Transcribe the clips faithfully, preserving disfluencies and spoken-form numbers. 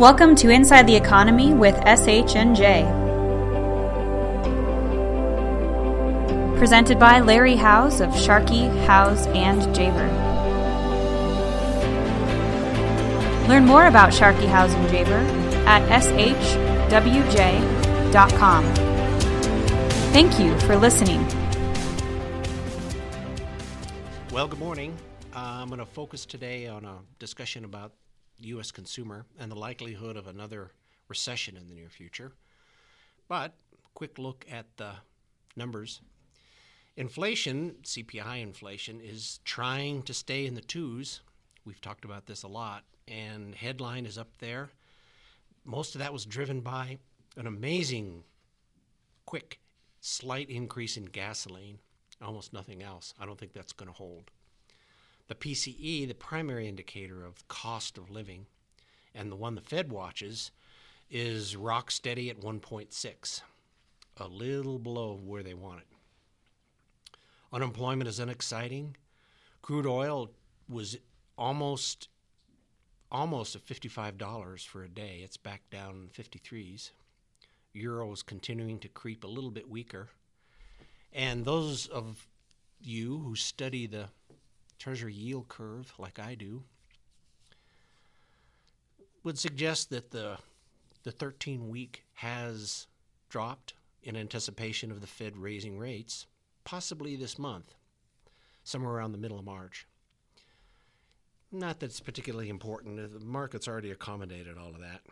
Welcome to Inside the Economy with S H J. Presented by Larry House of Sharky House and Jaber. Learn more about Sharky House and Jaber at S H W J dot com. Thank you for listening. Well, good morning. Uh, I'm going to focus today on a discussion about U S consumer and the likelihood of another recession in the near future. But quick look at the numbers. Inflation, C P I inflation, is trying to stay in the twos. We've talked about this a lot, and headline is up there. Most of that was driven by an amazing, quick, slight increase in gasoline, almost nothing else. I don't think that's going to hold. The P C E, the primary indicator of cost of living, and the one the Fed watches, is rock steady at one point six, a little below where they want it. Unemployment is unexciting. Crude oil was almost almost at fifty-five dollars for a day. It's back down in the fifty-threes. Euro is continuing to creep a little bit weaker. And those of you who study the Treasury yield curve, like I do, would suggest that the the thirteen-week has dropped in anticipation of the Fed raising rates, possibly this month, somewhere around the middle of March. Not that it's particularly important. The market's already accommodated all of that.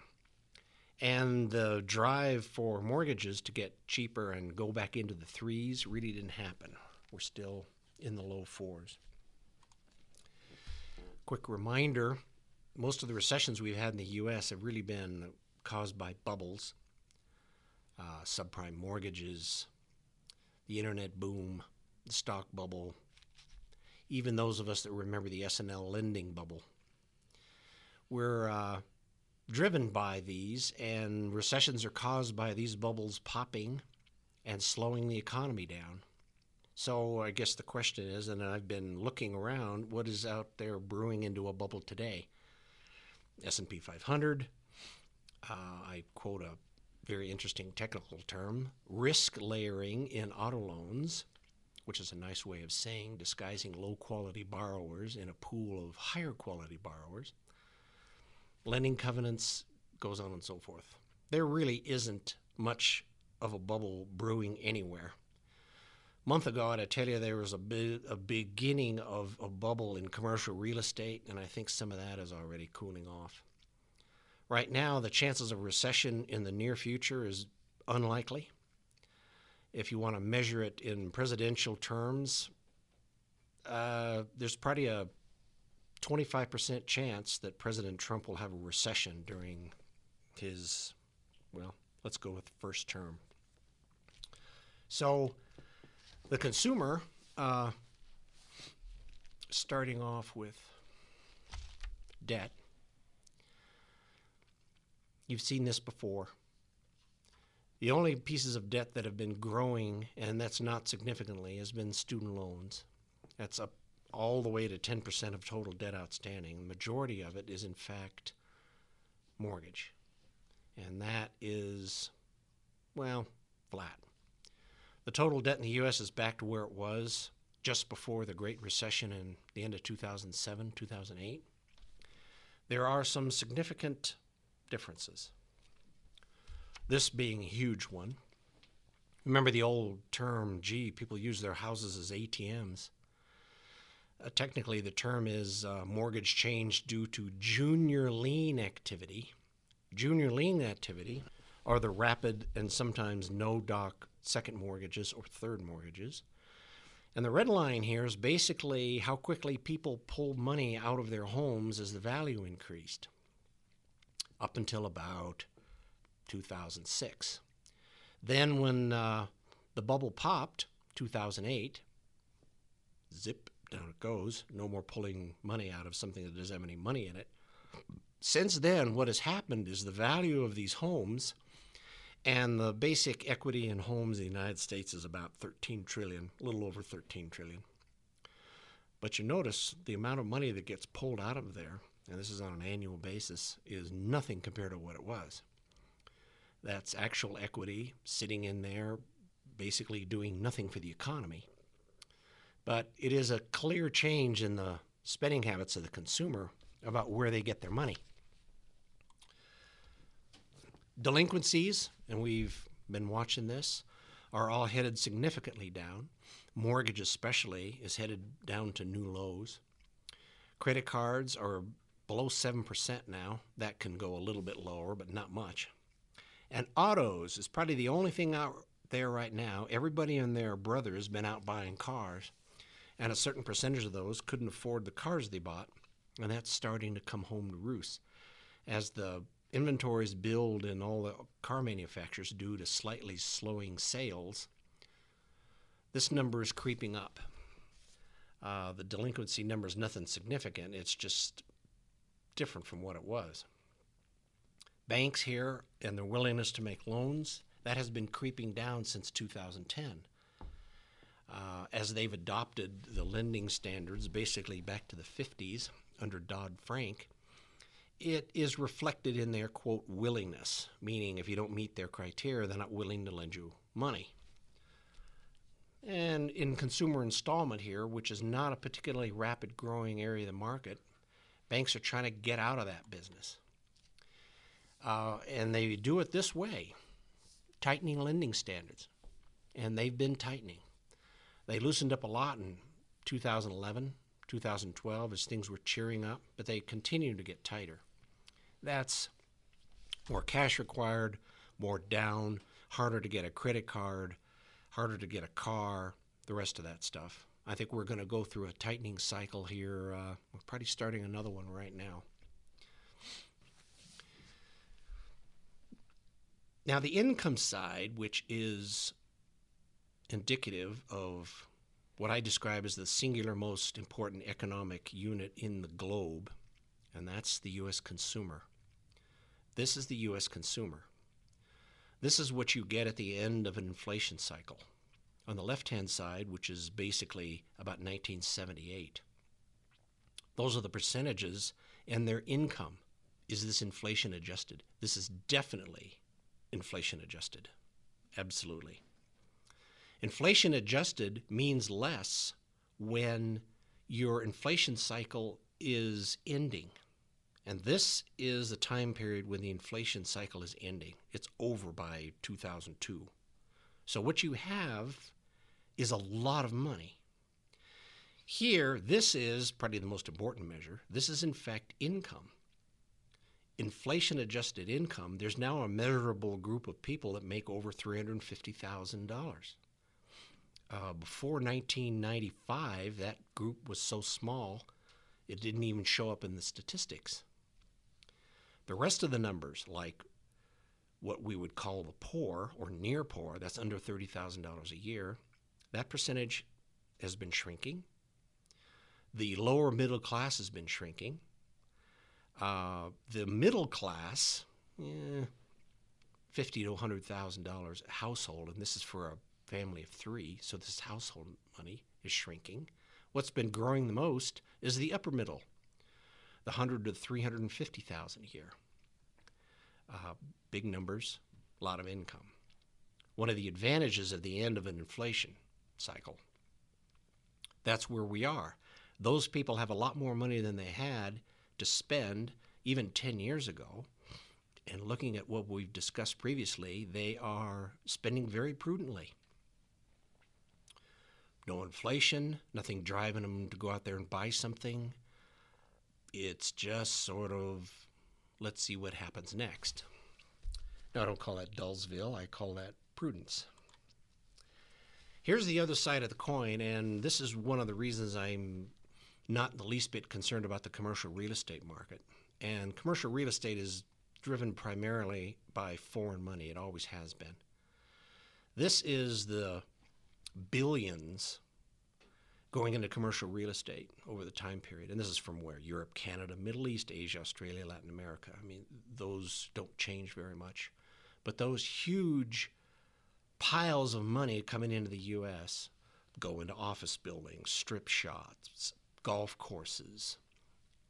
And the drive for mortgages to get cheaper and go back into the threes really didn't happen. We're still in the low fours. Quick reminder, most of the recessions we've had in the U S have really been caused by bubbles, uh, subprime mortgages, the internet boom, the stock bubble, even those of us that remember the S and L lending bubble. We're uh, driven by these, and recessions are caused by these bubbles popping and slowing the economy down. So I guess the question is, and I've been looking around, what is out there brewing into a bubble today? S and P five hundred, uh, I quote a very interesting technical term, risk layering in auto loans, which is a nice way of saying disguising low-quality borrowers in a pool of higher-quality borrowers. Lending covenants, goes on and so forth. There really isn't much of a bubble brewing anywhere. Month ago, I tell you, there was a, be- a beginning of a bubble in commercial real estate, and I think some of that is already cooling off. Right now, the chances of recession in the near future is unlikely. If you want to measure it in presidential terms, uh, there's probably a twenty-five percent chance that President Trump will have a recession during his, well, let's go with the first term. So the consumer, uh, starting off with debt, you've seen this before. The only pieces of debt that have been growing, and that's not significantly, has been student loans. That's up all the way to ten percent of total debt outstanding. The majority of it is, in fact, mortgage. And that is, well, flat. The total debt in the U S is back to where it was just before the Great Recession in the end of two thousand seven, two thousand eight. There are some significant differences, this being a huge one. Remember the old term, gee, people use their houses as A T Ms. Uh, technically, the term is uh, mortgage change due to junior lien activity. Junior lien activity are the rapid and sometimes no-doc second mortgages or third mortgages. And the red line here is basically how quickly people pull money out of their homes as the value increased up until about two thousand six. Then when uh, the bubble popped, two thousand eight, zip, down it goes. No more pulling money out of something that doesn't have any money in it. Since then, what has happened is the value of these homes, and the basic equity in homes in the United States is about thirteen trillion, a little over thirteen trillion. But you notice the amount of money that gets pulled out of there and this is on an annual basis, is nothing compared to what it was. That's actual equity sitting in there basically doing nothing for the economy. But it is a clear change in the spending habits of the consumer about where they get their money. Delinquencies, and we've been watching this, are all headed significantly down. Mortgage especially is headed down to new lows. Credit cards are below seven percent now. That can go a little bit lower, but not much. And autos is probably the only thing out there right now. Everybody and their brother has been out buying cars, and a certain percentage of those couldn't afford the cars they bought, and that's starting to come home to roost as the inventories build and all the car manufacturers due to slightly slowing sales. This number is creeping up. Uh, the delinquency number is nothing significant. It's just different from what it was. Banks here and their willingness to make loans, that has been creeping down since two thousand ten uh, as they've adopted the lending standards basically back to the fifties under Dodd-Frank. It is reflected in their, quote, willingness, meaning if you don't meet their criteria, they're not willing to lend you money. And in consumer installment here, which is not a particularly rapid growing area of the market, banks are trying to get out of that business. Uh, and they do it this way, tightening lending standards. And they've been tightening. They loosened up a lot in two thousand eleven, two thousand twelve, as things were cheering up, but they continue to get tighter. That's more cash required, more down, harder to get a credit card, harder to get a car, the rest of that stuff. I think we're going to go through a tightening cycle here. Uh, we're probably starting another one right now. Now, the income side, which is indicative of what I describe as the singular most important economic unit in the globe, and that's the U S consumer. This is the U S consumer. This is what you get at the end of an inflation cycle. On the left-hand side, which is basically about nineteen seventy-eight, those are the percentages and their income. Is this inflation adjusted? This is definitely inflation adjusted. Absolutely. Inflation adjusted means less when your inflation cycle is ending. And this is the time period when the inflation cycle is ending. It's over by two thousand two. So what you have is a lot of money. Here, this is probably the most important measure. This is, in fact, income. Inflation-adjusted income, there's now a measurable group of people that make over three hundred fifty thousand dollars. Uh, before nineteen ninety-five, that group was so small, it didn't even show up in the statistics. The rest of the numbers, like what we would call the poor or near poor, that's under thirty thousand dollars a year, that percentage has been shrinking. The lower middle class has been shrinking. Uh, the middle class, eh, fifty thousand to one hundred thousand dollars a household, and this is for a family of three, so this household money is shrinking. What's been growing the most is the upper middle, the one hundred thousand to three hundred fifty thousand dollars a year. Uh, big numbers, a lot of income. One of the advantages at the end of an inflation cycle, that's where we are. Those people have a lot more money than they had to spend even ten years ago, and looking at what we've discussed previously, they are spending very prudently. No inflation, nothing driving them to go out there and buy something. It's just sort of, let's see what happens next. Now, I don't call that Dullsville, I call that prudence. Here's the other side of the coin, and this is one of the reasons I'm not the least bit concerned about the commercial real estate market. And commercial real estate is driven primarily by foreign money. It always has been. This is the billions going into commercial real estate over the time period. And this is from where? Europe, Canada, Middle East, Asia, Australia, Latin America. I mean, those don't change very much. But those huge piles of money coming into the U S go into office buildings, strip shops, golf courses,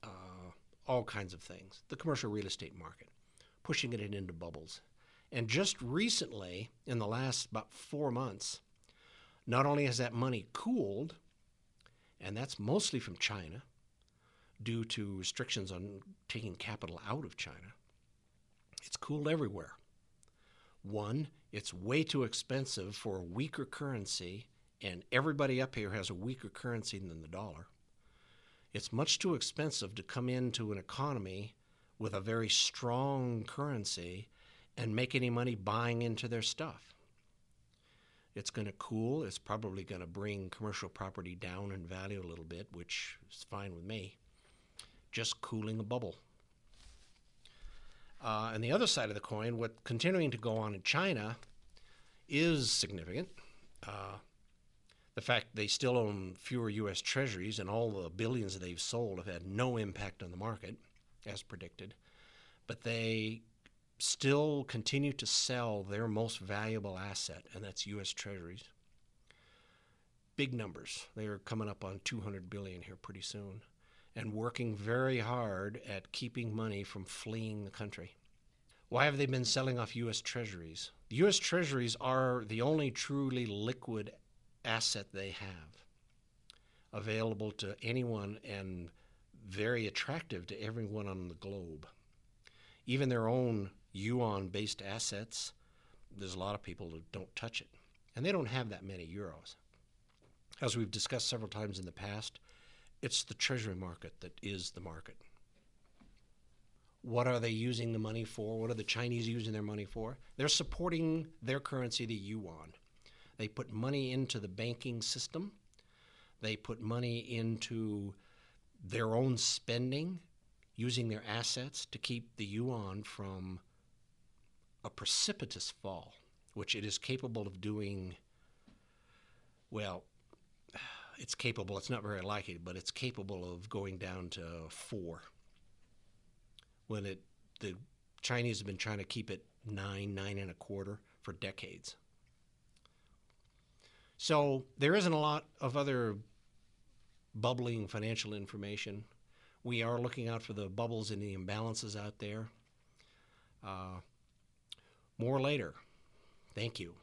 uh, all kinds of things, the commercial real estate market, pushing it into bubbles. And just recently, in the last about four months, not only has that money cooled, and that's mostly from China due to restrictions on taking capital out of China, it's cooled everywhere. One, it's way too expensive for a weaker currency, and everybody up here has a weaker currency than the dollar. It's much too expensive to come into an economy with a very strong currency and make any money buying into their stuff. It's going to cool. It's probably going to bring commercial property down in value a little bit, which is fine with me. Just cooling a bubble. Uh, and the other side of the coin, what continuing to go on in China is significant. Uh, the fact they still own fewer U S treasuries and all the billions that they've sold have had no impact on the market, as predicted. But they still continue to sell their most valuable asset, and that's U S treasuries. Big numbers. They are coming up on two hundred billion dollars here pretty soon, and working very hard at keeping money from fleeing the country. Why have they been selling off U S treasuries? The U S treasuries are the only truly liquid asset they have, available to anyone and very attractive to everyone on the globe. Even their own yuan-based assets, there's a lot of people who don't touch it. And they don't have that many euros. As we've discussed several times in the past, it's the treasury market that is the market. What are they using the money for? What are the Chinese using their money for? They're supporting their currency, the yuan. They put money into the banking system. They put money into their own spending, using their assets to keep the yuan from a precipitous fall, which it is capable of doing. Well, it's capable, it's not very likely, but it's capable of going down to four. When it, the Chinese have been trying to keep it nine, nine and a quarter for decades. So there isn't a lot of other bubbling financial information. We are looking out for the bubbles and the imbalances out there. Uh, more later. Thank you.